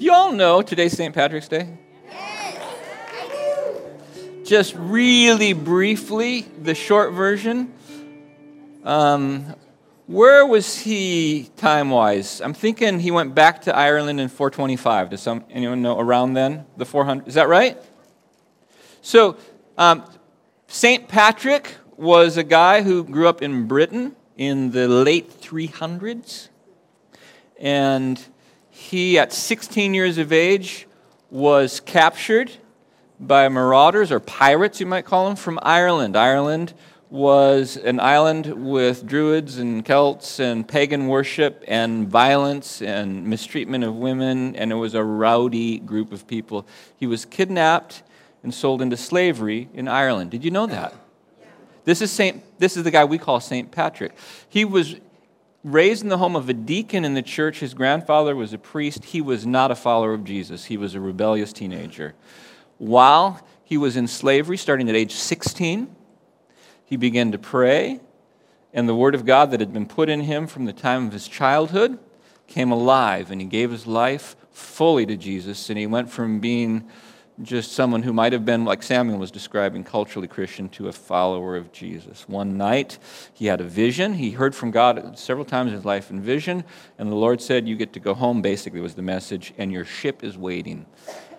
Do you all know today's St. Patrick's Day? Yes, I do. Just really briefly, the short version. Where was he time-wise? I'm thinking he went back to Ireland in 425. Does anyone know around then? The 400? Is that right? So, St. Patrick was a guy who grew up in Britain in the late 300s. And he, at 16 years of age, was captured by marauders, or pirates, you might call them, from Ireland. Ireland was an island with Druids and Celts and pagan worship and violence and mistreatment of women, and it was a rowdy group of people. He was kidnapped and sold into slavery in Ireland. Did you know that? Yeah. This is the guy we call St. Patrick. He was raised in the home of a deacon in the church. His grandfather was a priest. He was not a follower of Jesus. He was a rebellious teenager. While he was in slavery, starting at age 16, he began to pray, and the Word of God that had been put in him from the time of his childhood came alive, and he gave his life fully to Jesus, and he went from being just someone who might have been, like Samuel was describing, culturally Christian, to a follower of Jesus. One night, he had a vision. He heard from God several times in his life in vision, and the Lord said, "You get to go home," basically was the message, "and your ship is waiting."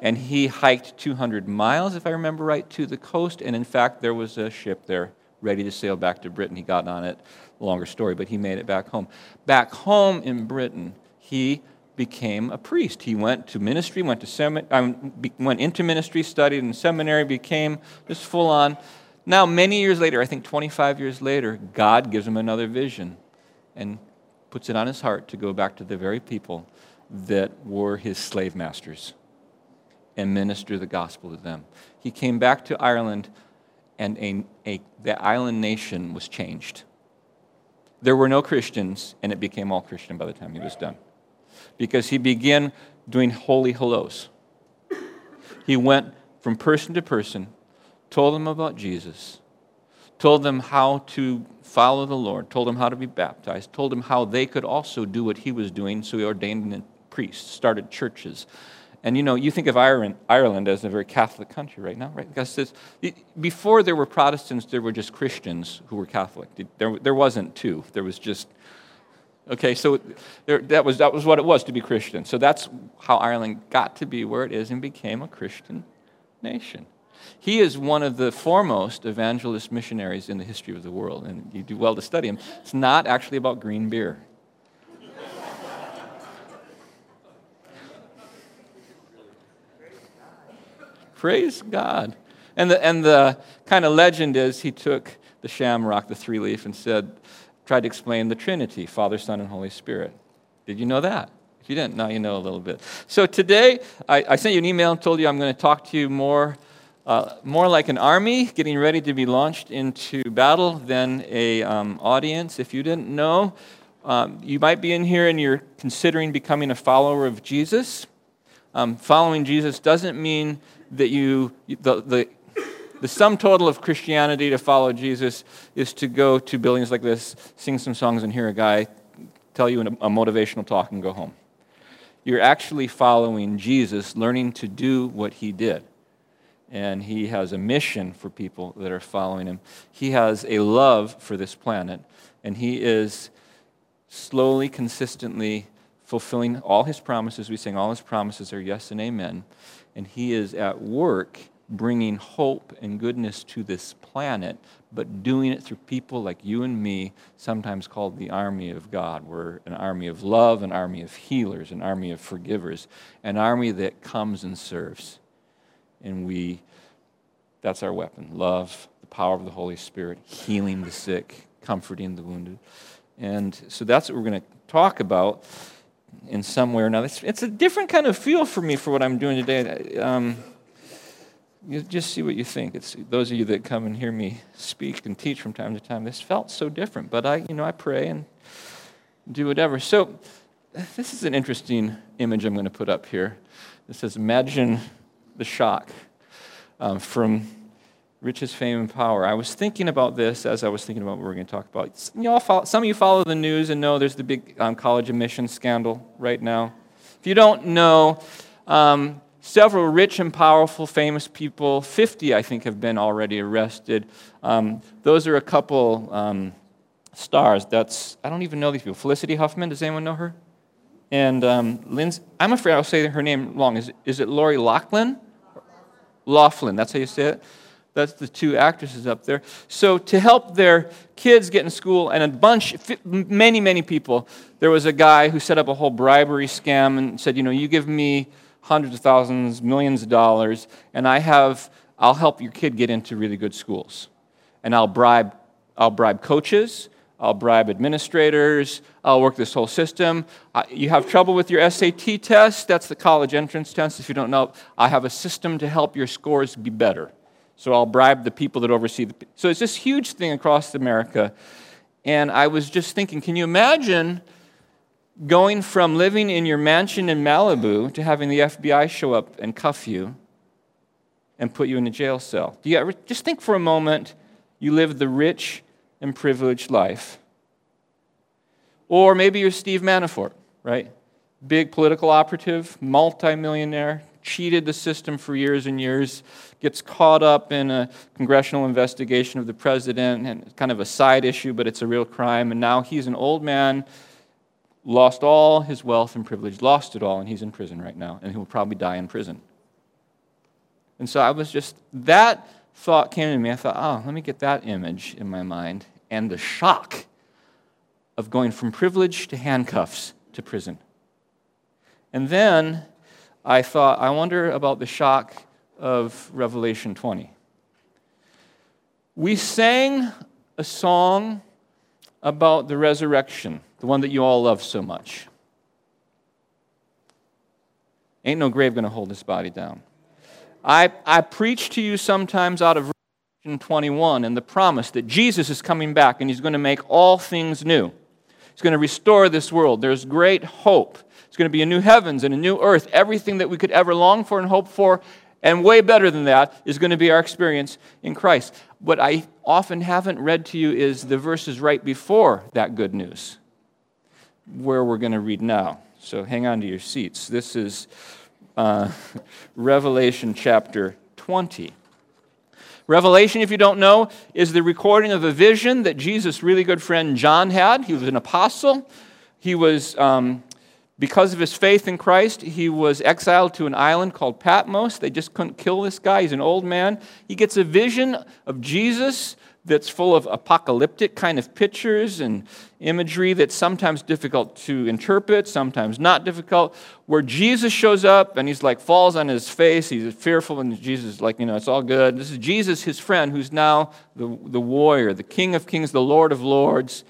And he hiked 200 miles, if I remember right, to the coast, and in fact, there was a ship there ready to sail back to Britain. He got on it. Longer story, but he made it back home. Back home in Britain, he became a priest. He went to ministry, went into ministry, studied in seminary, became just full on. Now, many years later, I think 25 years later, God gives him another vision and puts it on his heart to go back to the very people that were his slave masters and minister the gospel to them. He came back to Ireland, and the island nation was changed. There were no Christians, and it became all Christian by the time he was done, because he began doing holy hellos. He went from person to person, told them about Jesus, told them how to follow the Lord, told them how to be baptized, told them how they could also do what he was doing, so he ordained a priest, started churches. And, you know, you think of Ireland as a very Catholic country right now, right? Because before there were Protestants, there were just Christians who were Catholic. There wasn't two. There was just, okay, so that was what it was to be Christian. So that's how Ireland got to be where it is and became a Christian nation. He is one of the foremost evangelist missionaries in the history of the world, and you do well to study him. It's not actually about green beer. Praise God. And the kind of legend is he took the shamrock, the three leaf, and tried to explain the Trinity, Father, Son, and Holy Spirit. Did you know that? If you didn't, now you know a little bit. So today, I sent you an email and told you I'm going to talk to you more like an army getting ready to be launched into battle than an audience. If you didn't know, you might be in here and you're considering becoming a follower of Jesus. Following Jesus doesn't mean that the sum total of Christianity to follow Jesus is to go to buildings like this, sing some songs, and hear a guy tell you a motivational talk and go home. You're actually following Jesus, learning to do what he did. And he has a mission for people that are following him. He has a love for this planet, and he is slowly, consistently fulfilling all his promises. We sing all his promises are yes and amen. And he is at work bringing hope and goodness to this planet, but doing it through people like you and me, sometimes called the army of God. We're an army of love, an army of healers, an army of forgivers, an army that comes and serves. And that's our weapon: love, the power of the Holy Spirit, healing the sick, comforting the wounded. And so that's what we're going to talk about in some way or another. It's a different kind of feel for me for what I'm doing today. You just see what you think. It's those of you that come and hear me speak and teach from time to time. This felt so different, but I pray and do whatever. So this is an interesting image I'm going to put up here. It says, "Imagine the shock," from Riches, Fame, and Power. I was thinking about this as I was thinking about what we're going to talk about. Some of you follow the news and know there's the big college admissions scandal right now. If you don't know, Several rich and powerful, famous people, 50 I think have been already arrested. Those are a couple stars. I don't even know these people. Felicity Huffman, does anyone know her? And Lynn's, I'm afraid I'll say her name wrong. Is it Lori Loughlin? Loughlin, that's how you say it. That's the two actresses up there. So to help their kids get in school, and many people, there was a guy who set up a whole bribery scam and said, you know, you give me hundreds of thousands, millions of dollars, and I'll help your kid get into really good schools. And I'll bribe coaches, I'll bribe administrators, I'll work this whole system. You have trouble with your SAT test, that's the college entrance test, if you don't know, I have a system to help your scores be better. So I'll bribe the people that oversee the... So it's this huge thing across America. And I was just thinking, can you imagine going from living in your mansion in Malibu to having the FBI show up and cuff you and put you in a jail cell? Do you ever, just think for a moment, you live the rich and privileged life. Or maybe you're Steve Manafort, right? Big political operative, multimillionaire, cheated the system for years and years, gets caught up in a congressional investigation of the president, and it's kind of a side issue, but it's a real crime, and now he's an old man, lost all his wealth and privilege, lost it all, and he's in prison right now, and he will probably die in prison. And so I was just, that thought came to me, I thought, oh, let me get that image in my mind, and the shock of going from privilege to handcuffs to prison. And then I thought, I wonder about the shock of Revelation 20. We sang a song about the resurrection, the one that you all love so much. Ain't no grave going to hold this body down. I preach to you sometimes out of Revelation 21 and the promise that Jesus is coming back and he's going to make all things new. He's going to restore this world. There's great hope. It's going to be a new heavens and a new earth. Everything that we could ever long for and hope for, and way better than that, is going to be our experience in Christ. What I often haven't read to you is the verses right before that good news, where we're going to read now. So hang on to your seats. This is Revelation chapter 20. Revelation, if you don't know, is the recording of a vision that Jesus' really good friend John had. He was an apostle. He was... Because of his faith in Christ, he was exiled to an island called Patmos. They just couldn't kill this guy. He's an old man. He gets a vision of Jesus that's full of apocalyptic kind of pictures and imagery that's sometimes difficult to interpret, sometimes not difficult, where Jesus shows up and he's like falls on his face. He's fearful and Jesus is like, you know, it's all good. This is Jesus, his friend, who's now the warrior, the King of Kings, the Lord of Lords.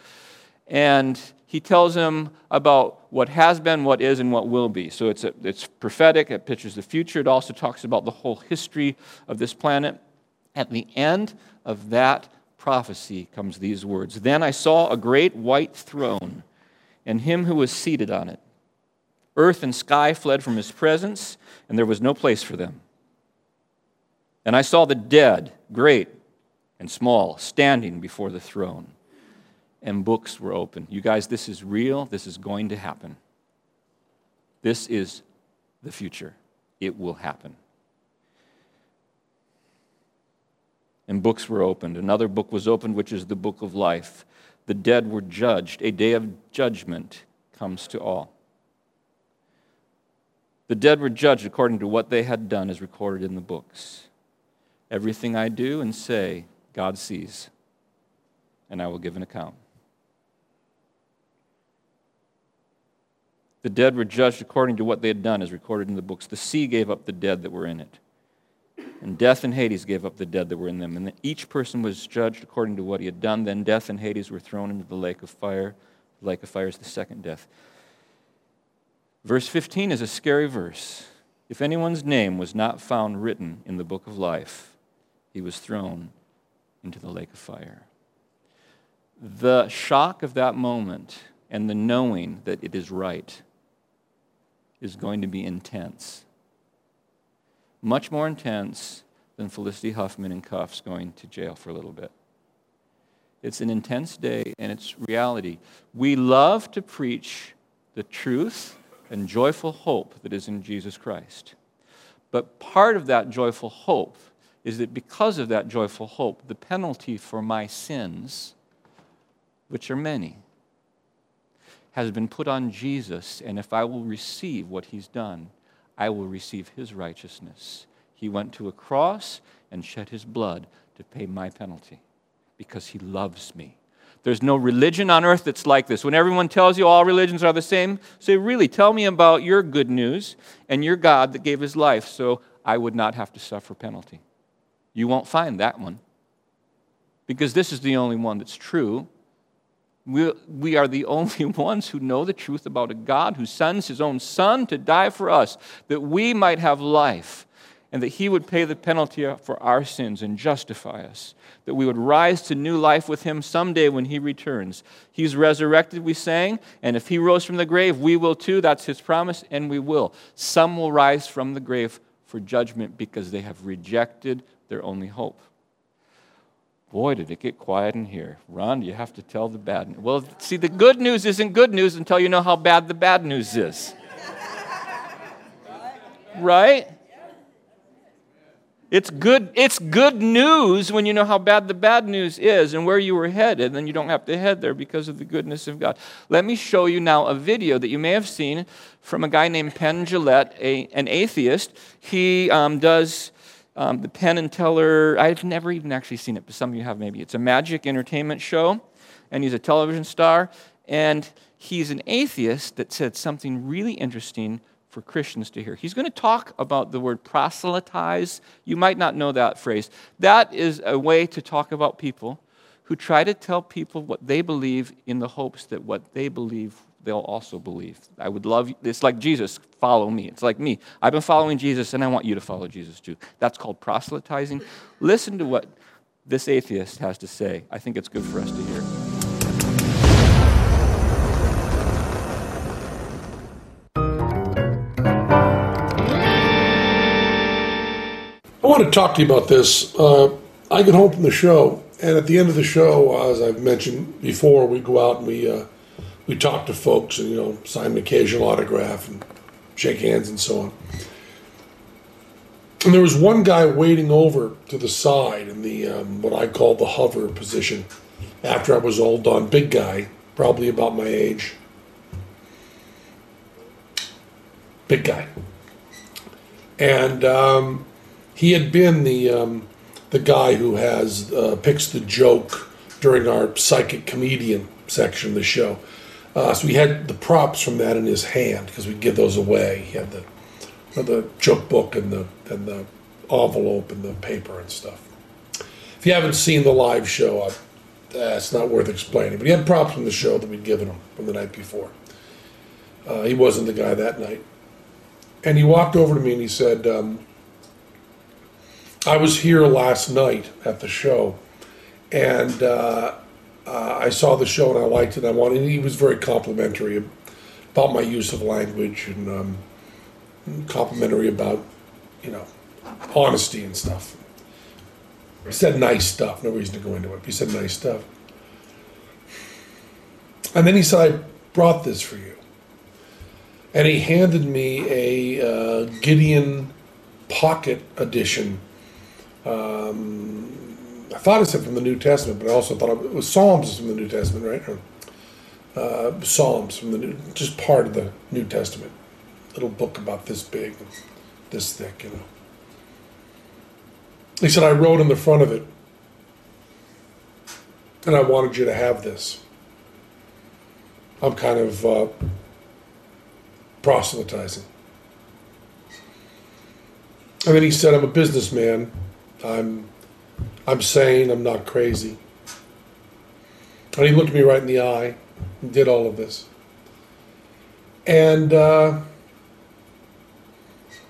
And he tells him about what has been, what is, and what will be. So it's prophetic, it pictures the future. It also talks about the whole history of this planet. At the end of that prophecy comes these words, "Then I saw a great white throne, and him who was seated on it. Earth and sky fled from his presence, and there was no place for them. And I saw the dead, great and small, standing before the throne. And books were open." You guys, this is real. This is going to happen. This is the future. It will happen. And books were opened. Another book was opened, which is the book of life. The dead were judged. A day of judgment comes to all. The dead were judged according to what they had done, as recorded in the books. Everything I do and say, God sees, and I will give an account. The dead were judged according to what they had done, as recorded in the books. The sea gave up the dead that were in it. And death and Hades gave up the dead that were in them. And each person was judged according to what he had done. Then death and Hades were thrown into the lake of fire. The lake of fire is the second death. Verse 15 is a scary verse. If anyone's name was not found written in the book of life, he was thrown into the lake of fire. The shock of that moment and the knowing that it is right is going to be intense. Much more intense than Felicity Huffman in cuffs going to jail for a little bit. It's an intense day, and it's reality. We love to preach the truth and joyful hope that is in Jesus Christ. But part of that joyful hope is that because of that joyful hope, the penalty for my sins, which are many, has been put on Jesus, and if I will receive what he's done, I will receive his righteousness. He went to a cross and shed his blood to pay my penalty because he loves me. There's no religion on earth that's like this. When everyone tells you all religions are the same, say, really, tell me about your good news and your God that gave his life so I would not have to suffer penalty. You won't find that one because this is the only one that's true. We are the only ones who know the truth about a God who sends his own son to die for us that we might have life and that he would pay the penalty for our sins and justify us, that we would rise to new life with him someday when he returns. He's resurrected, we sang, and if he rose from the grave, we will too. That's his promise, and we will. Some will rise from the grave for judgment because they have rejected their only hope. Boy, did it get quiet in here. Ron, you have to tell the bad news. Well, see, the good news isn't good news until you know how bad the bad news is. Right? It's good news when you know how bad the bad news is and where you were headed. Then you don't have to head there because of the goodness of God. Let me show you now a video that you may have seen from a guy named Penn Gillette, an atheist. He does... the Penn and Teller, I've never even actually seen it, but some of you have maybe. It's a magic entertainment show, and he's a television star, and he's an atheist that said something really interesting for Christians to hear. He's going to talk about the word proselytize. You might not know that phrase. That is a way to talk about people who try to tell people what they believe in the hopes that what they believe they'll also believe. I would love you. It's like Jesus, follow me. It's like me. I've been following Jesus, and I want you to follow Jesus too. That's called proselytizing. Listen to what this atheist has to say. I think it's good for us to hear. I want to talk to you about this. I get home from the show, and at the end of the show, as I've mentioned before, we go out and we talk to folks and, you know, sign an occasional autograph and shake hands and so on. And there was one guy waiting over to the side in the what I call the hover position after I was all done. Big guy, probably about my age. Big guy. And he had been the guy who has picks the joke during our psychic comedian section of the show. So he had the props from that in his hand because we'd give those away. He had the joke book and the envelope and the paper and stuff. If you haven't seen the live show, it's not worth explaining. But he had props from the show that we'd given him from the night before. He wasn't the guy that night. And he walked over to me and he said, I was here last night at the show and I saw the show and I liked it. And he was very complimentary about my use of language and complimentary about, you know, honesty and stuff. He said nice stuff. No reason to go into it. But he said nice stuff. And then he said, I brought this for you. And he handed me a Gideon Pocket Edition. I thought it said from the New Testament, but I also thought it was Psalms from the New Testament, right? Or, Psalms from the New, just part of the New Testament, little book about this big, and this thick, you know. He said, I wrote in the front of it, and I wanted you to have this. I'm kind of proselytizing. And then he said, I'm a businessman. I'm sane, I'm not crazy. And he looked me right in the eye and did all of this. And it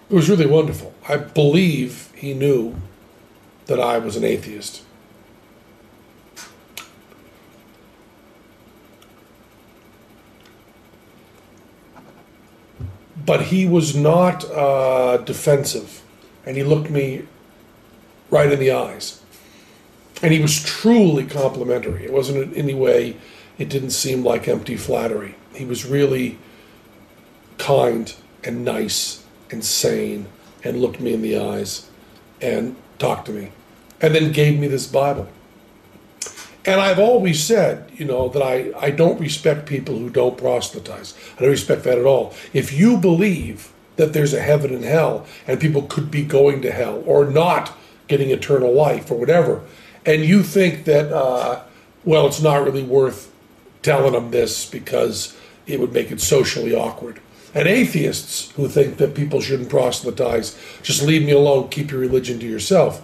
was really wonderful. I believe he knew that I was an atheist. But he was not defensive. And he looked me right in the eyes. And he was truly complimentary. It wasn't in any way, it didn't seem like empty flattery. He was really kind and nice and sane and looked me in the eyes and talked to me, and then gave me this Bible. And I've always said, you know, that I don't respect people who don't proselytize. I don't respect that at all. If you believe that there's a heaven and hell, and people could be going to hell or not getting eternal life or whatever, and you think that, well, it's not really worth telling them this because it would make it socially awkward. And atheists who think that people shouldn't proselytize, just leave me alone, keep your religion to yourself.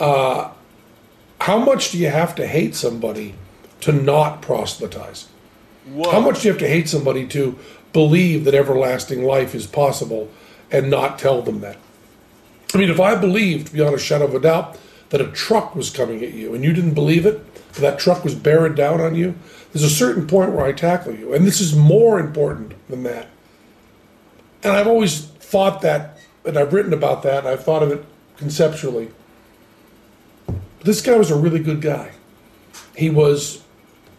How much do you have to hate somebody to not proselytize? Whoa. How much do you have to hate somebody to believe that everlasting life is possible and not tell them that? I mean, if I believed, beyond a shadow of a doubt, that a truck was coming at you and you didn't believe it, that that truck was bearing down on you, there's a certain point where I tackle you. And this is more important than that. And I've always thought that, and I've written about that, and I've thought of it conceptually. This guy was a really good guy. He was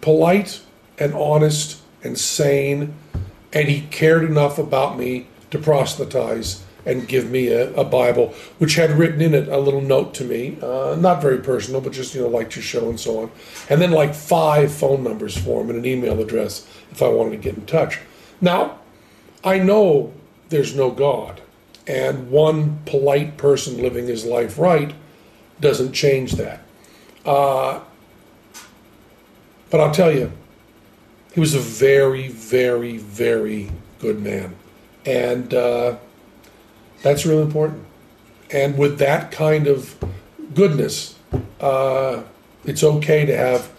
polite and honest and sane, and he cared enough about me to proselytize and give me a Bible, which had written in it a little note to me, not very personal, but just, you know, liked your show and so on, and then like 5 phone numbers for him and an email address if I wanted to get in touch. Now, I know there's no God, and one polite person living his life right doesn't change that. But I'll tell you, he was a very, very, very good man. And that's really important. And with that kind of goodness, it's okay to have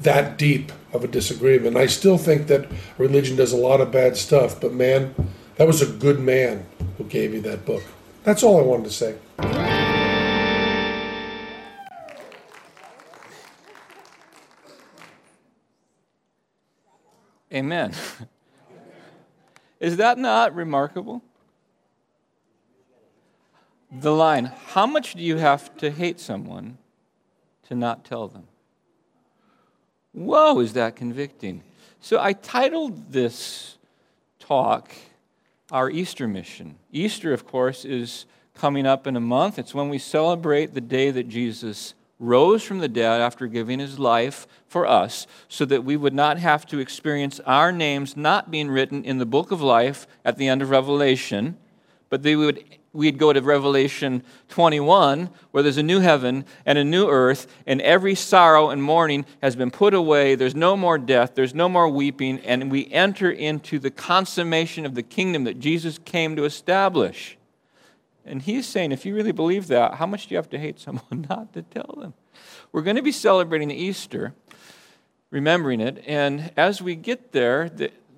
that deep of a disagreement. I still think that religion does a lot of bad stuff, but man, that was a good man who gave you that book. That's all I wanted to say. Amen. Is that not remarkable? The line, how much do you have to hate someone to not tell them? Whoa, is that convicting? So I titled this talk, Our Easter Mission. Easter, of course, is coming up in a month. It's when we celebrate the day that Jesus rose from the dead after giving his life for us, so that we would not have to experience our names not being written in the book of life at the end of Revelation, but we'd go to Revelation 21, where there's a new heaven and a new earth, and every sorrow and mourning has been put away. There's no more death, there's no more weeping, and we enter into the consummation of the kingdom that Jesus came to establish. And he's saying, if you really believe that, how much do you have to hate someone not to tell them? We're going to be celebrating Easter, remembering it. And as we get there,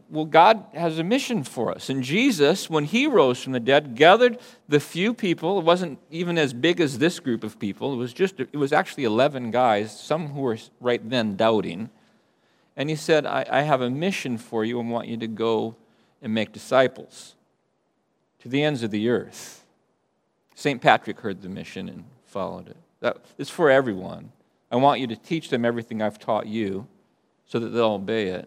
well, God has a mission for us. And Jesus, when he rose from the dead, gathered the few people. It wasn't even as big as this group of people. It was actually 11 guys, some who were right then doubting. And he said, I have a mission for you and want you to go and make disciples to the ends of the earth. St. Patrick heard the mission and followed it. It's for everyone. I want you to teach them everything I've taught you so that they'll obey it.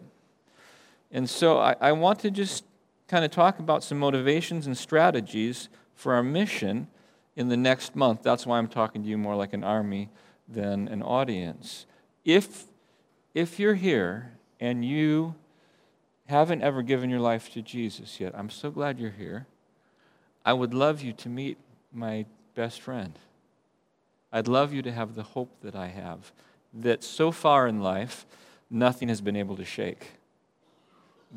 And so I want to just kind of talk about some motivations and strategies for our mission in the next month. That's why I'm talking to you more like an army than an audience. If you're here and you haven't ever given your life to Jesus yet, I'm so glad you're here. I would love you to meet my best friend. I'd love you to have the hope that I have, that so far in life, nothing has been able to shake.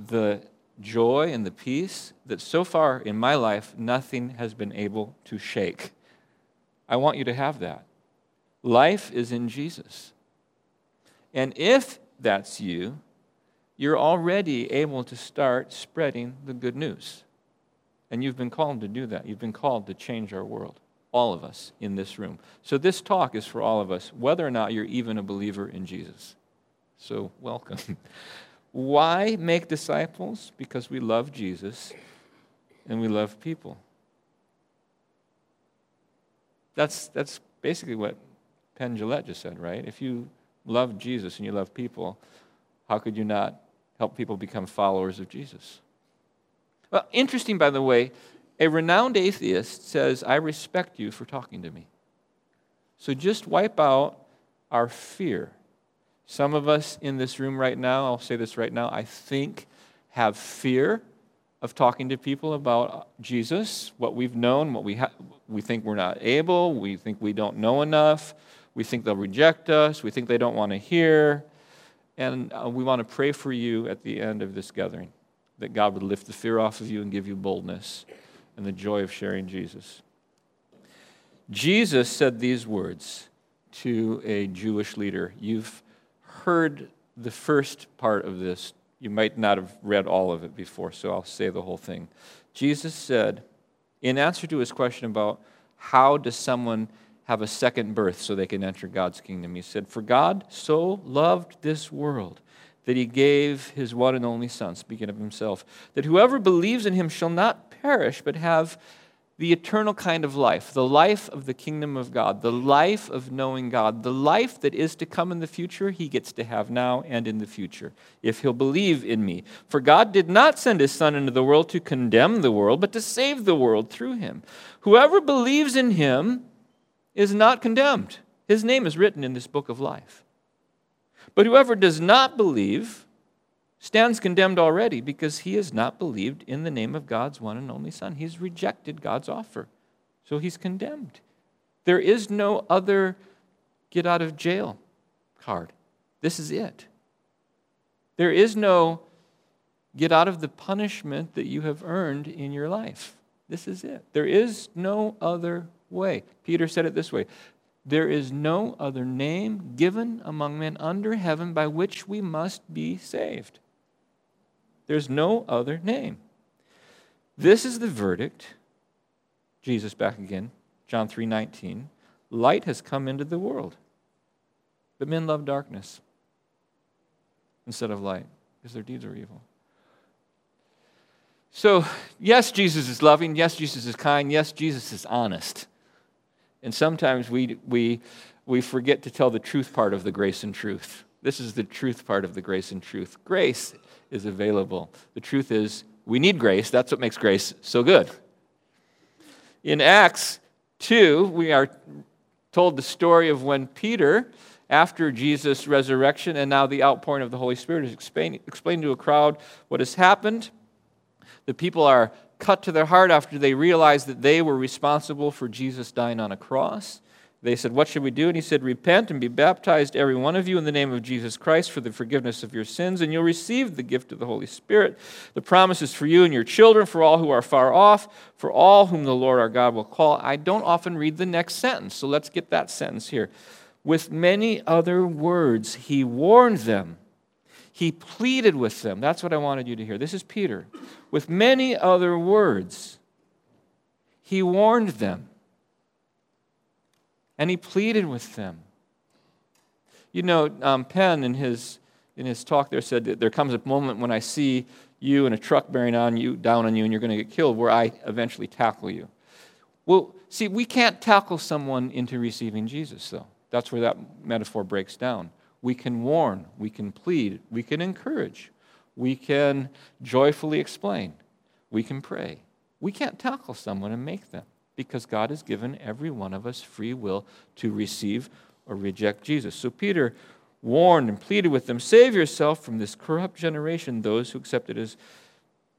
The joy and the peace that so far in my life, nothing has been able to shake. I want you to have that. Life is in Jesus. And if that's you, you're already able to start spreading the good news. And you've been called to do that. You've been called to change our world, all of us in this room. So this talk is for all of us, whether or not you're even a believer in Jesus. So welcome. Why make disciples? Because we love Jesus and we love people. That's basically what Penn Jillette just said, right? If you love Jesus and you love people, how could you not help people become followers of Jesus? Well, interesting, by the way, a renowned atheist says, I respect you for talking to me. So just wipe out our fear. Some of us in this room right now, I'll say this right now, I think have fear of talking to people about Jesus, what we've known, what we think we're not able, we think we don't know enough, we think they'll reject us, we think they don't want to hear, and we want to pray for you at the end of this gathering, that God would lift the fear off of you and give you boldness and the joy of sharing Jesus. Jesus said these words to a Jewish leader. You've heard the first part of this. You might not have read all of it before, so I'll say the whole thing. Jesus said, in answer to his question about how does someone have a second birth so they can enter God's kingdom, he said, for God so loved this world that he gave his one and only Son, speaking of himself, that whoever believes in him shall not perish but have the eternal kind of life, the life of the kingdom of God, the life of knowing God, the life that is to come in the future, he gets to have now and in the future, if he'll believe in me. For God did not send his Son into the world to condemn the world, but to save the world through him. Whoever believes in him is not condemned. His name is written in this book of life. But whoever does not believe stands condemned already because he has not believed in the name of God's one and only Son. He's rejected God's offer, so he's condemned. There is no other get-out-of-jail card. This is it. There is no get out of the punishment that you have earned in your life. This is it. There is no other way. Peter said it this way, there is no other name given among men under heaven by which we must be saved. There's no other name. This is the verdict. Jesus back again, John 3:19. Light has come into the world, but men love darkness instead of light because their deeds are evil. So, yes, Jesus is loving. Yes, Jesus is kind. Yes, Jesus is honest. And sometimes we forget to tell the truth part of the grace and truth. This is the truth part of the grace and truth. Grace is available. The truth is we need grace. That's what makes grace so good. In Acts 2, we are told the story of when Peter, after Jesus' resurrection and now the outpouring of the Holy Spirit, is explaining to a crowd what has happened. The people are cut to their heart after they realized that they were responsible for Jesus dying on a cross. They said, what should we do? And he said, repent and be baptized, every one of you, in the name of Jesus Christ for the forgiveness of your sins, and you'll receive the gift of the Holy Spirit. The promise is for you and your children, for all who are far off, for all whom the Lord our God will call. I don't often read the next sentence, so let's get that sentence here. With many other words, he warned them. He pleaded with them. That's what I wanted you to hear. This is Peter. With many other words, he warned them. And he pleaded with them. You know, Penn, in his talk there, said that there comes a moment when I see you and a truck bearing on you, down on you, and you're going to get killed, where I eventually tackle you. Well, see, we can't tackle someone into receiving Jesus, though. That's where that metaphor breaks down. We can warn, we can plead, we can encourage, we can joyfully explain, we can pray. We can't tackle someone and make them because God has given every one of us free will to receive or reject Jesus. So Peter warned and pleaded with them, save yourself from this corrupt generation. Those who accepted his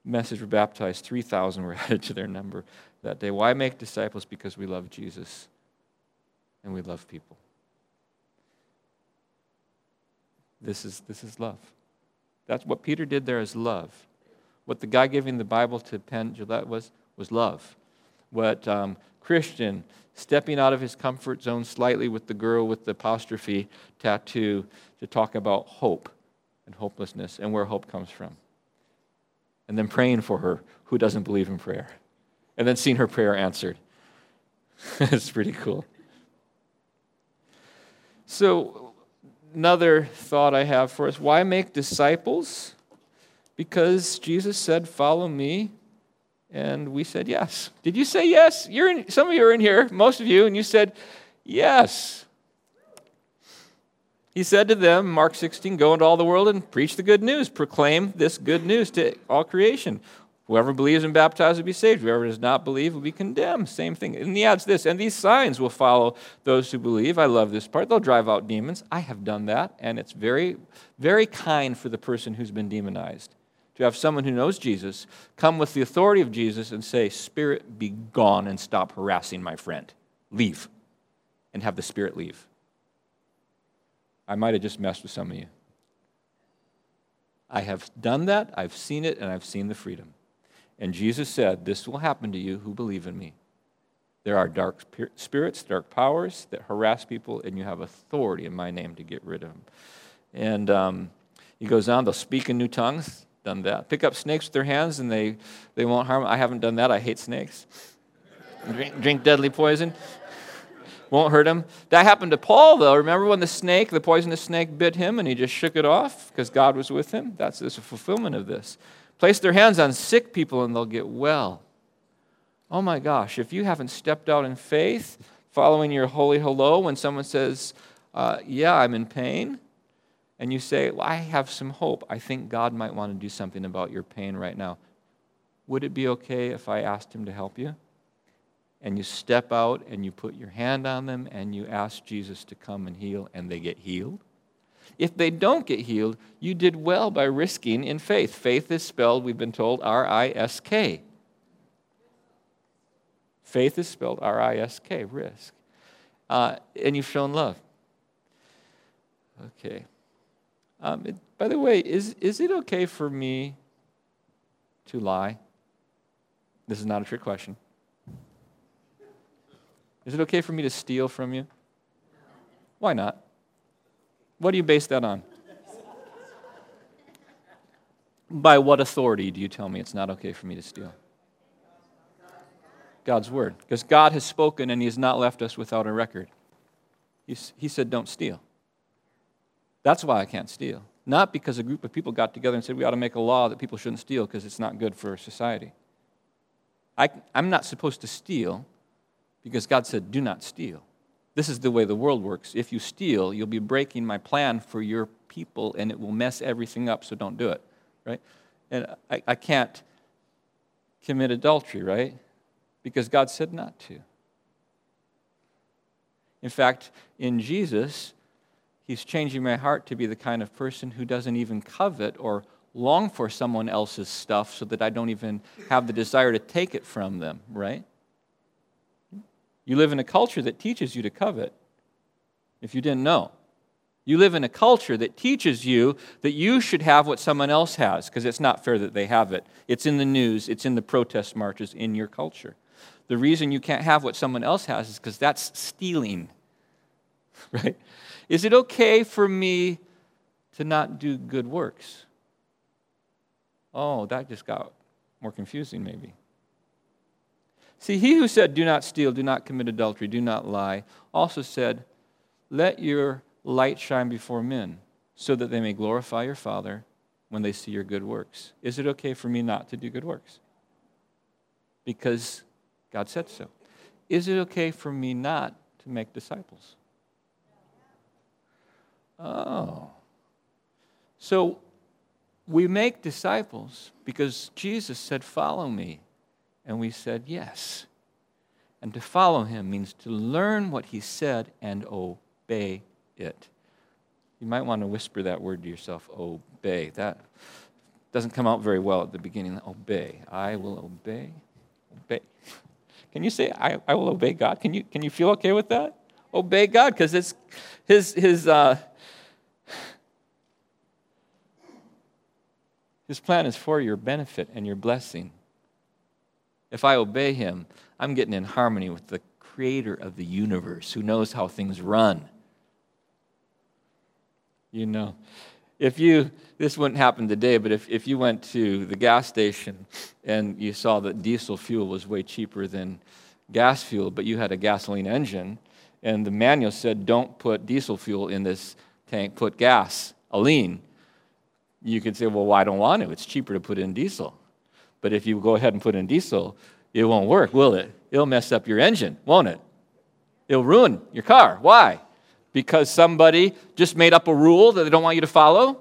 message were baptized. 3,000 were added to their number that day. Why make disciples? Because we love Jesus and we love people. This is love. That's what Peter did there is love. What the guy giving the Bible to Penn Jillette was love. What Christian stepping out of his comfort zone slightly with the girl with the apostrophe tattoo to talk about hope and hopelessness and where hope comes from. And then praying for her who doesn't believe in prayer. And then seeing her prayer answered. It's pretty cool. So, another thought I have for us, why make disciples? Because Jesus said, follow me, and we said yes. Did you say yes? Some of you are in here, most of you, and you said yes. He said to them, Mark 16, go into all the world and preach the good news. Proclaim this good news to all creation. Whoever believes and baptized will be saved. Whoever does not believe will be condemned. Same thing. And he adds this, and these signs will follow those who believe. I love this part. They'll drive out demons. I have done that, and it's very, very kind for the person who's been demonized to have someone who knows Jesus come with the authority of Jesus and say, "Spirit, be gone and stop harassing my friend. Leave," and have the spirit leave. I might have just messed with some of you. I have done that. I've seen it, and I've seen the freedom. And Jesus said, this will happen to you who believe in me. There are dark spirits, dark powers that harass people, and you have authority in my name to get rid of them. And he goes on, they'll speak in new tongues. Done that. Pick up snakes with their hands, and they won't harm them. I haven't done that. I hate snakes. Drink deadly poison. Won't hurt him. That happened to Paul, though. Remember when the poisonous snake bit him, and he just shook it off because God was with him? That's a fulfillment of this. Place their hands on sick people and they'll get well. Oh my gosh, if you haven't stepped out in faith, following your holy hello when someone says, yeah, I'm in pain, and you say, well, I have some hope. I think God might want to do something about your pain right now. Would it be okay if I asked him to help you? And you step out and you put your hand on them and you ask Jesus to come and heal, and they get healed. If they don't get healed, you did well by risking in faith. Faith is spelled, we've been told, R-I-S-K. Faith is spelled R-I-S-K, risk. And you've shown love. Okay. By the way, is it okay for me to lie? This is not a trick question. Is it okay for me to steal from you? Why not? What do you base that on? By what authority do you tell me it's not okay for me to steal? God's word. Because God has spoken and he has not left us without a record. He said, don't steal. That's why I can't steal. Not because a group of people got together and said, we ought to make a law that people shouldn't steal because it's not good for society. I'm not supposed to steal because God said, do not steal. This is the way the world works. If you steal, you'll be breaking my plan for your people, and it will mess everything up, so don't do it, right? And I can't commit adultery, right? Because God said not to. In fact, in Jesus, he's changing my heart to be the kind of person who doesn't even covet or long for someone else's stuff so that I don't even have the desire to take it from them, right? You live in a culture that teaches you to covet, if you didn't know. You live in a culture that teaches you that you should have what someone else has because it's not fair that they have it. It's in the news. It's in the protest marches in your culture. The reason you can't have what someone else has is because that's stealing, right? Is it okay for me to not do good works? Oh, that just got more confusing maybe. See, he who said, do not steal, do not commit adultery, do not lie, also said, let your light shine before men so that they may glorify your Father when they see your good works. Is it okay for me not to do good works? Because God said so. Is it okay for me not to make disciples? Oh. So we make disciples because Jesus said, follow me. And we said yes. And to follow him means to learn what he said and obey it. You might want to whisper that word to yourself, obey. That doesn't come out very well at the beginning. Obey. I will obey. Obey. Can you say, I will obey God? Can you feel okay with that? Obey God, because it's his plan is for your benefit and your blessing. If I obey him, I'm getting in harmony with the creator of the universe who knows how things run. You know, this wouldn't happen today, but if you went to the gas station and you saw that diesel fuel was way cheaper than gas fuel, but you had a gasoline engine, and the manual said, don't put diesel fuel in this tank, put gasoline. You could say, well, I don't want to. It's cheaper to put in diesel. But if you go ahead and put in diesel, it won't work, will it? It'll mess up your engine, won't it? It'll ruin your car. Why? Because somebody just made up a rule that they don't want you to follow?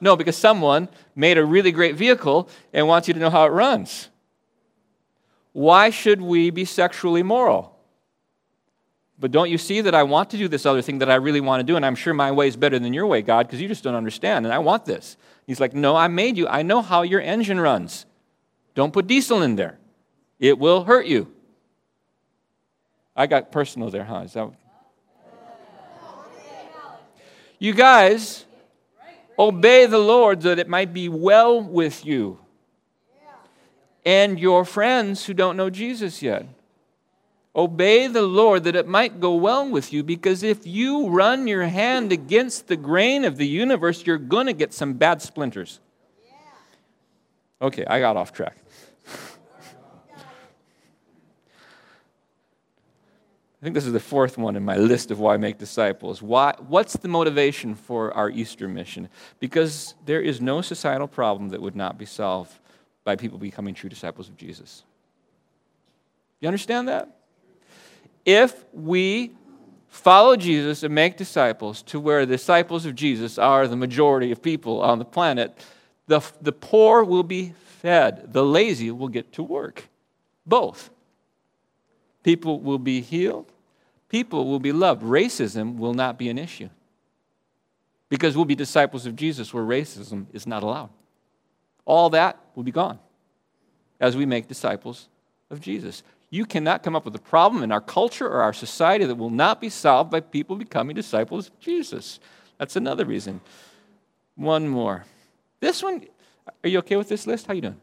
No, because someone made a really great vehicle and wants you to know how it runs. Why should we be sexually moral? But don't you see that I want to do this other thing that I really want to do, and I'm sure my way is better than your way, God, because you just don't understand, and I want this. He's like, no, I made you. I know how your engine runs. Don't put diesel in there. It will hurt you. I got personal there, huh? Is that... You guys, obey the Lord that it might be well with you and your friends who don't know Jesus yet. Obey the Lord that it might go well with you, because if you run your hand against the grain of the universe, you're going to get some bad splinters. Okay, I got off track. I think this is the fourth one in my list of why make disciples. Why? What's the motivation for our Easter mission? Because there is no societal problem that would not be solved by people becoming true disciples of Jesus. You understand that? If we follow Jesus and make disciples to where the disciples of Jesus are the majority of people on the planet, the poor will be fed. The lazy will get to work. Both. People will be healed. People will be loved. Racism will not be an issue, because we'll be disciples of Jesus where racism is not allowed. All that will be gone as we make disciples of Jesus. You cannot come up with a problem in our culture or our society that will not be solved by people becoming disciples of Jesus. That's another reason. One more. This one, are you okay with this list? How you doing?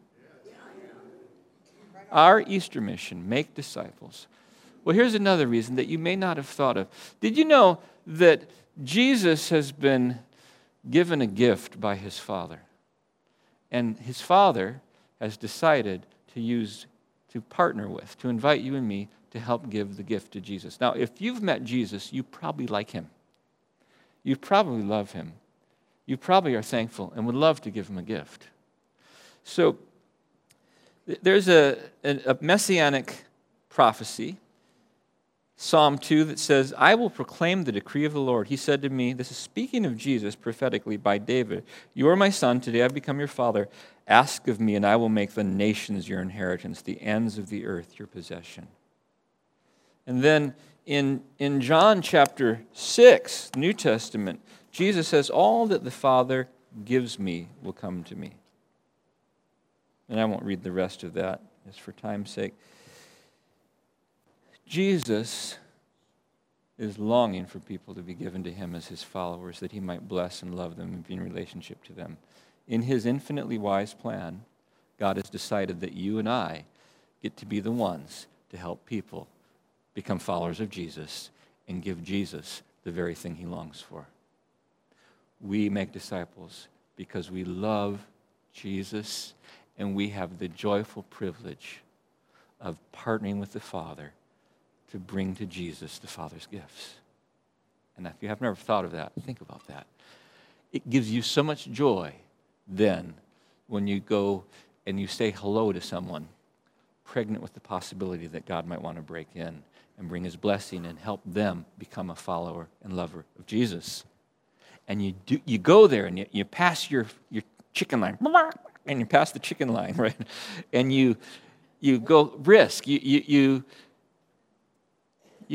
Our Easter mission, make disciples. Well, here's another reason that you may not have thought of. Did you know that Jesus has been given a gift by his Father? And his Father has decided to partner with, to invite you and me to help give the gift to Jesus. Now, if you've met Jesus, you probably like him. You probably love him. You probably are thankful and would love to give him a gift. So there's a messianic prophecy, Psalm 2, that says, I will proclaim the decree of the Lord. He said to me, this is speaking of Jesus prophetically by David, you are my son, today I've become your father. Ask of me, and I will make the nations your inheritance, the ends of the earth your possession. And then in John chapter 6, New Testament, Jesus says, all that the Father gives me will come to me. And I won't read the rest of that, just for time's sake. Jesus is longing for people to be given to him as his followers, that he might bless and love them and be in relationship to them. In his infinitely wise plan, God has decided that you and I get to be the ones to help people become followers of Jesus and give Jesus the very thing he longs for. We make disciples because we love Jesus, and we have the joyful privilege of partnering with the Father to bring to Jesus the Father's gifts. And if you have never thought of that, think about that. It gives you so much joy then when you go and you say hello to someone pregnant with the possibility that God might want to break in and bring his blessing and help them become a follower and lover of Jesus. And you go there and you pass your chicken line. And you pass the chicken line, right? And you go risk. You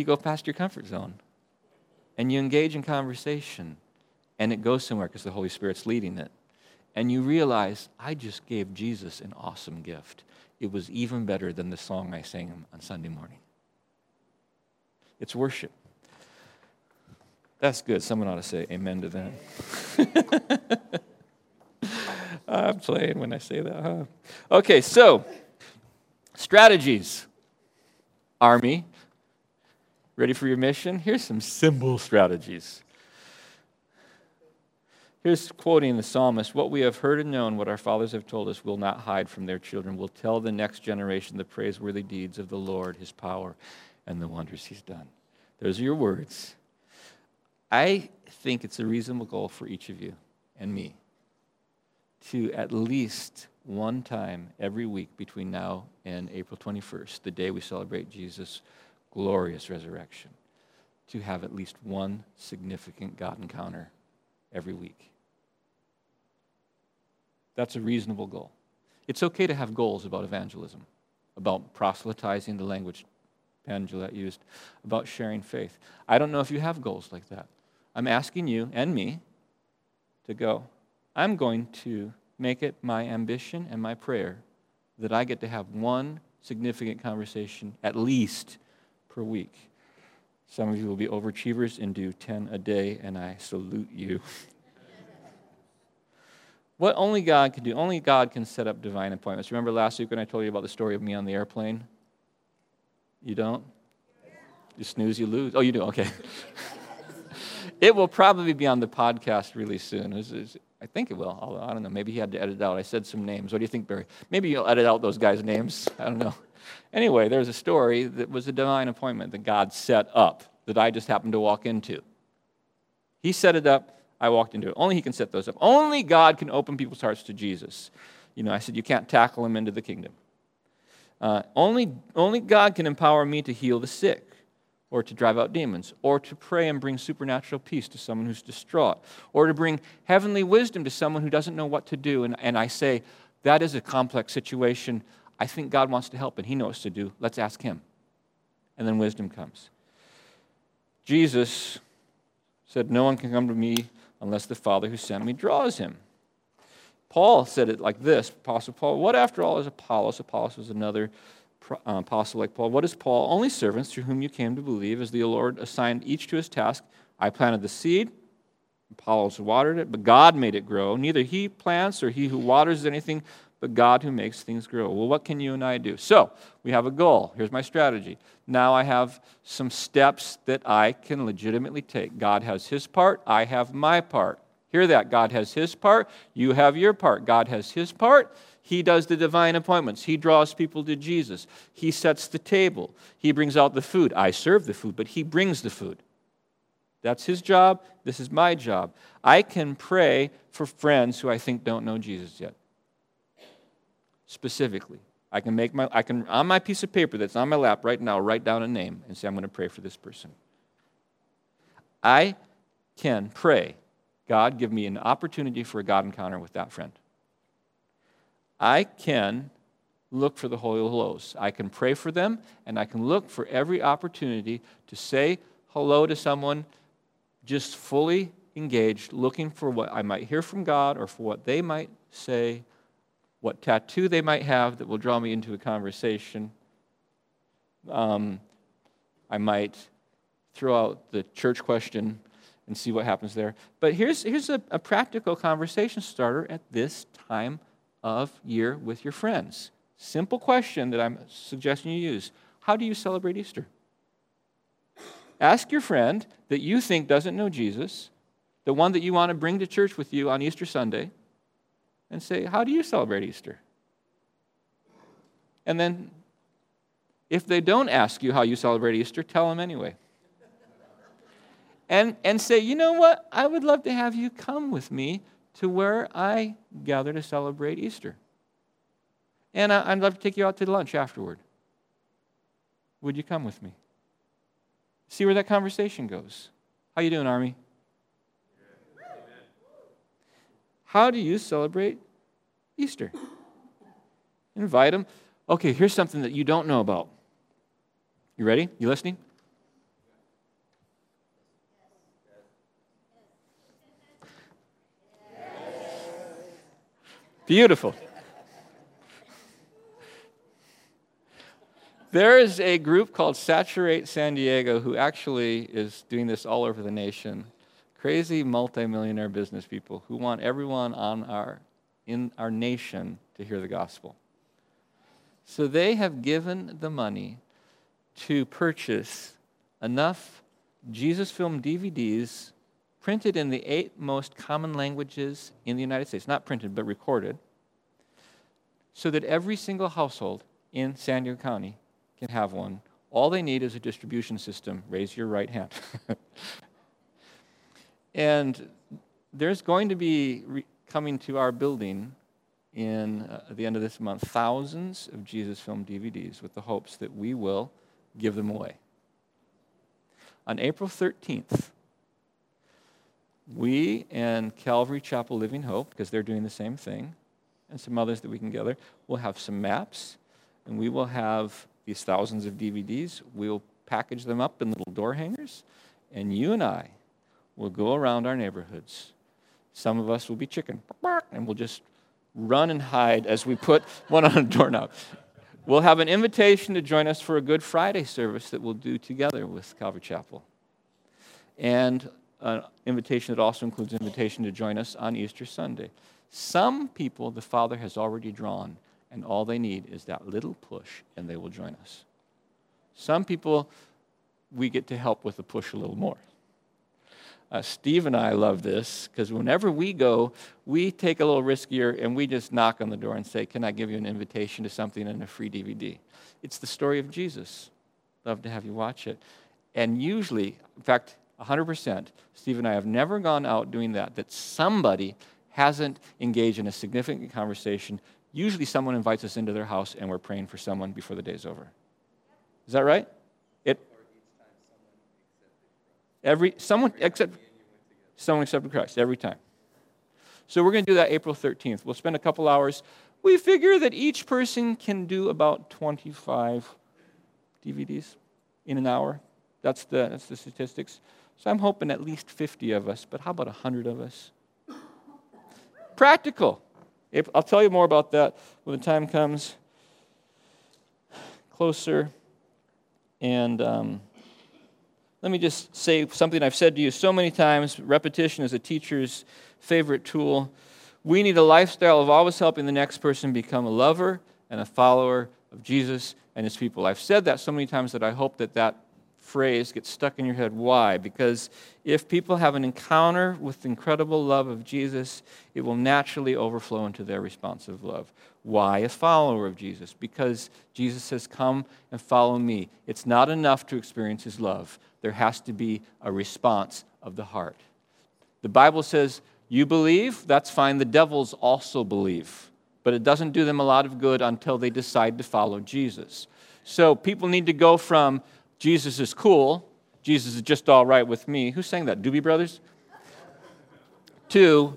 go past your comfort zone. And you engage in conversation. And it goes somewhere because the Holy Spirit's leading it. And you realize, I just gave Jesus an awesome gift. It was even better than the song I sang on Sunday morning. It's worship. That's good. Someone ought to say amen to that. I'm playing when I say that, huh? Okay, so strategies. Army, ready for your mission? Here's some simple strategies. Here's quoting the psalmist, what we have heard and known, what our fathers have told us, will not hide from their children. We'll tell the next generation the praiseworthy deeds of the Lord, his power, and the wonders he's done. Those are your words. I think it's a reasonable goal for each of you and me to at least one time every week between now and April 21st, the day we celebrate Jesus' glorious resurrection, to have at least one significant God encounter every week. That's a reasonable goal. It's okay to have goals about evangelism, about proselytizing, the language Angela used, about sharing faith. I don't know if you have goals like that. I'm asking you and me to go, I'm going to make it my ambition and my prayer that I get to have one significant conversation at least per week. Some of you will be overachievers and do 10 a day, and I salute you. What only God can do, only God can set up divine appointments. Remember last week when I told you about the story of me on the airplane? You don't? You snooze, you lose. Oh, you do? Okay. It will probably be on the podcast really soon. I think it will, although I don't know. Maybe he had to edit it out. I said some names. What do you think, Barry? Maybe you'll edit out those guys' names. I don't know. Anyway, there's a story that was a divine appointment that God set up that I just happened to walk into. He set it up. I walked into it. Only he can set those up. Only God can open people's hearts to Jesus. You know, I said, you can't tackle him into the kingdom. Only God can empower me to heal the sick, or to drive out demons, or to pray and bring supernatural peace to someone who's distraught, or to bring heavenly wisdom to someone who doesn't know what to do. And I say, that is a complex situation. I think God wants to help, and he knows to do. Let's ask him. And then wisdom comes. Jesus said, no one can come to me unless the Father who sent me draws him. Paul said it like this, Apostle Paul, what after all is Apollos? Apollos was another apostle like Paul. What is Paul? Only servants through whom you came to believe, as the Lord assigned each to his task. I planted the seed, Apollos watered it, but God made it grow. Neither he plants or he who waters anything, but God who makes things grow. Well, what can you and I do? So, we have a goal. Here's my strategy. Now I have some steps that I can legitimately take. God has his part, I have my part. Hear that. God has his part. You have your part. God has his part. He does the divine appointments. He draws people to Jesus. He sets the table. He brings out the food. I serve the food, but he brings the food. That's his job. This is my job. I can pray for friends who I think don't know Jesus yet. Specifically. I can on my piece of paper that's on my lap right now, write down a name and say, I'm going to pray for this person. I can pray, God, give me an opportunity for a God encounter with that friend. I can look for the holy lows. I can pray for them, and I can look for every opportunity to say hello to someone just fully engaged, looking for what I might hear from God or for what they might say, what tattoo they might have that will draw me into a conversation. I might throw out the church question and see what happens there. But here's a practical conversation starter at this time of year with your friends. Simple question that I'm suggesting you use. How do you celebrate Easter? Ask your friend that you think doesn't know Jesus, the one that you want to bring to church with you on Easter Sunday, and say, how do you celebrate Easter? And then, if they don't ask you how you celebrate Easter, tell them anyway. And say, you know what? I would love to have you come with me to where I gather to celebrate Easter. And I'd love to take you out to lunch afterward. Would you come with me? See where that conversation goes. How you doing, Army? How do you celebrate Easter? Invite them. Okay, here's something that you don't know about. You ready? You listening? Beautiful. There is a group called Saturate San Diego who actually is doing this all over the nation. Crazy multimillionaire business people who want everyone in our nation to hear the gospel. So they have given the money to purchase enough Jesus Film DVDs printed in the 8 most common languages in the United States, not printed, but recorded, so that every single household in San Diego County can have one. All they need is a distribution system. Raise your right hand. And there's going to be coming to our building at the end of this month, thousands of Jesus Film DVDs with the hopes that we will give them away. On April 13th, we and Calvary Chapel Living Hope, because they're doing the same thing, and some others that we can gather. We'll have some maps, and we will have these thousands of DVDs. We'll package them up in little door hangers, and you and I will go around our neighborhoods. Some of us will be chicken, and we'll just run and hide as we put one on a doorknob. We'll have an invitation to join us for a Good Friday service that we'll do together with Calvary Chapel. And an invitation that also includes an invitation to join us on Easter Sunday. Some people the Father has already drawn, and all they need is that little push, and they will join us. Some people we get to help with the push a little more. Steve and I love this, because whenever we go, we take a little riskier, and we just knock on the door and say, can I give you an invitation to something and a free DVD? It's the story of Jesus. Love to have you watch it. And usually, in fact, 100%, Steve and I have never gone out doing that somebody hasn't engaged in a significant conversation. Usually someone invites us into their house, and we're praying for someone before the day's over. Is that right? Someone accepted Christ every time. So we're going to do that April 13th. We'll spend a couple hours. We figure that each person can do about 25 DVDs in an hour. That's the statistics. So I'm hoping at least 50 of us, but how about 100 of us? Practical. I'll tell you more about that when the time comes closer. And let me just say something I've said to you so many times. Repetition is a teacher's favorite tool. We need a lifestyle of always helping the next person become a lover and a follower of Jesus and his people. I've said that so many times that I hope that that phrase gets stuck in your head. Why? Because if people have an encounter with the incredible love of Jesus, it will naturally overflow into their responsive love. Why a follower of Jesus? Because Jesus says, come and follow me. It's not enough to experience his love. There has to be a response of the heart. The Bible says, you believe? That's fine. The devils also believe. But it doesn't do them a lot of good until they decide to follow Jesus. So people need to go from, Jesus is cool, Jesus is just all right with me. Who sang that? Doobie Brothers? Two,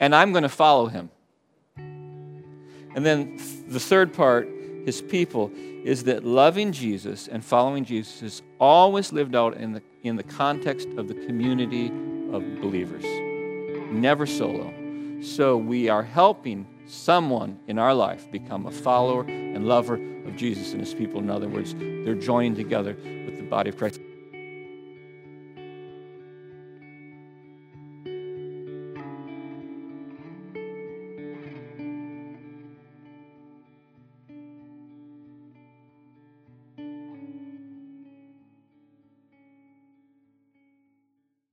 and I'm going to follow him. And then the third part, his people, is that loving Jesus and following Jesus is always lived out in the context of the community of believers, never solo. So we are helping someone in our life become a follower and lover of Jesus and his people. In other words, they're joining together with the body of Christ.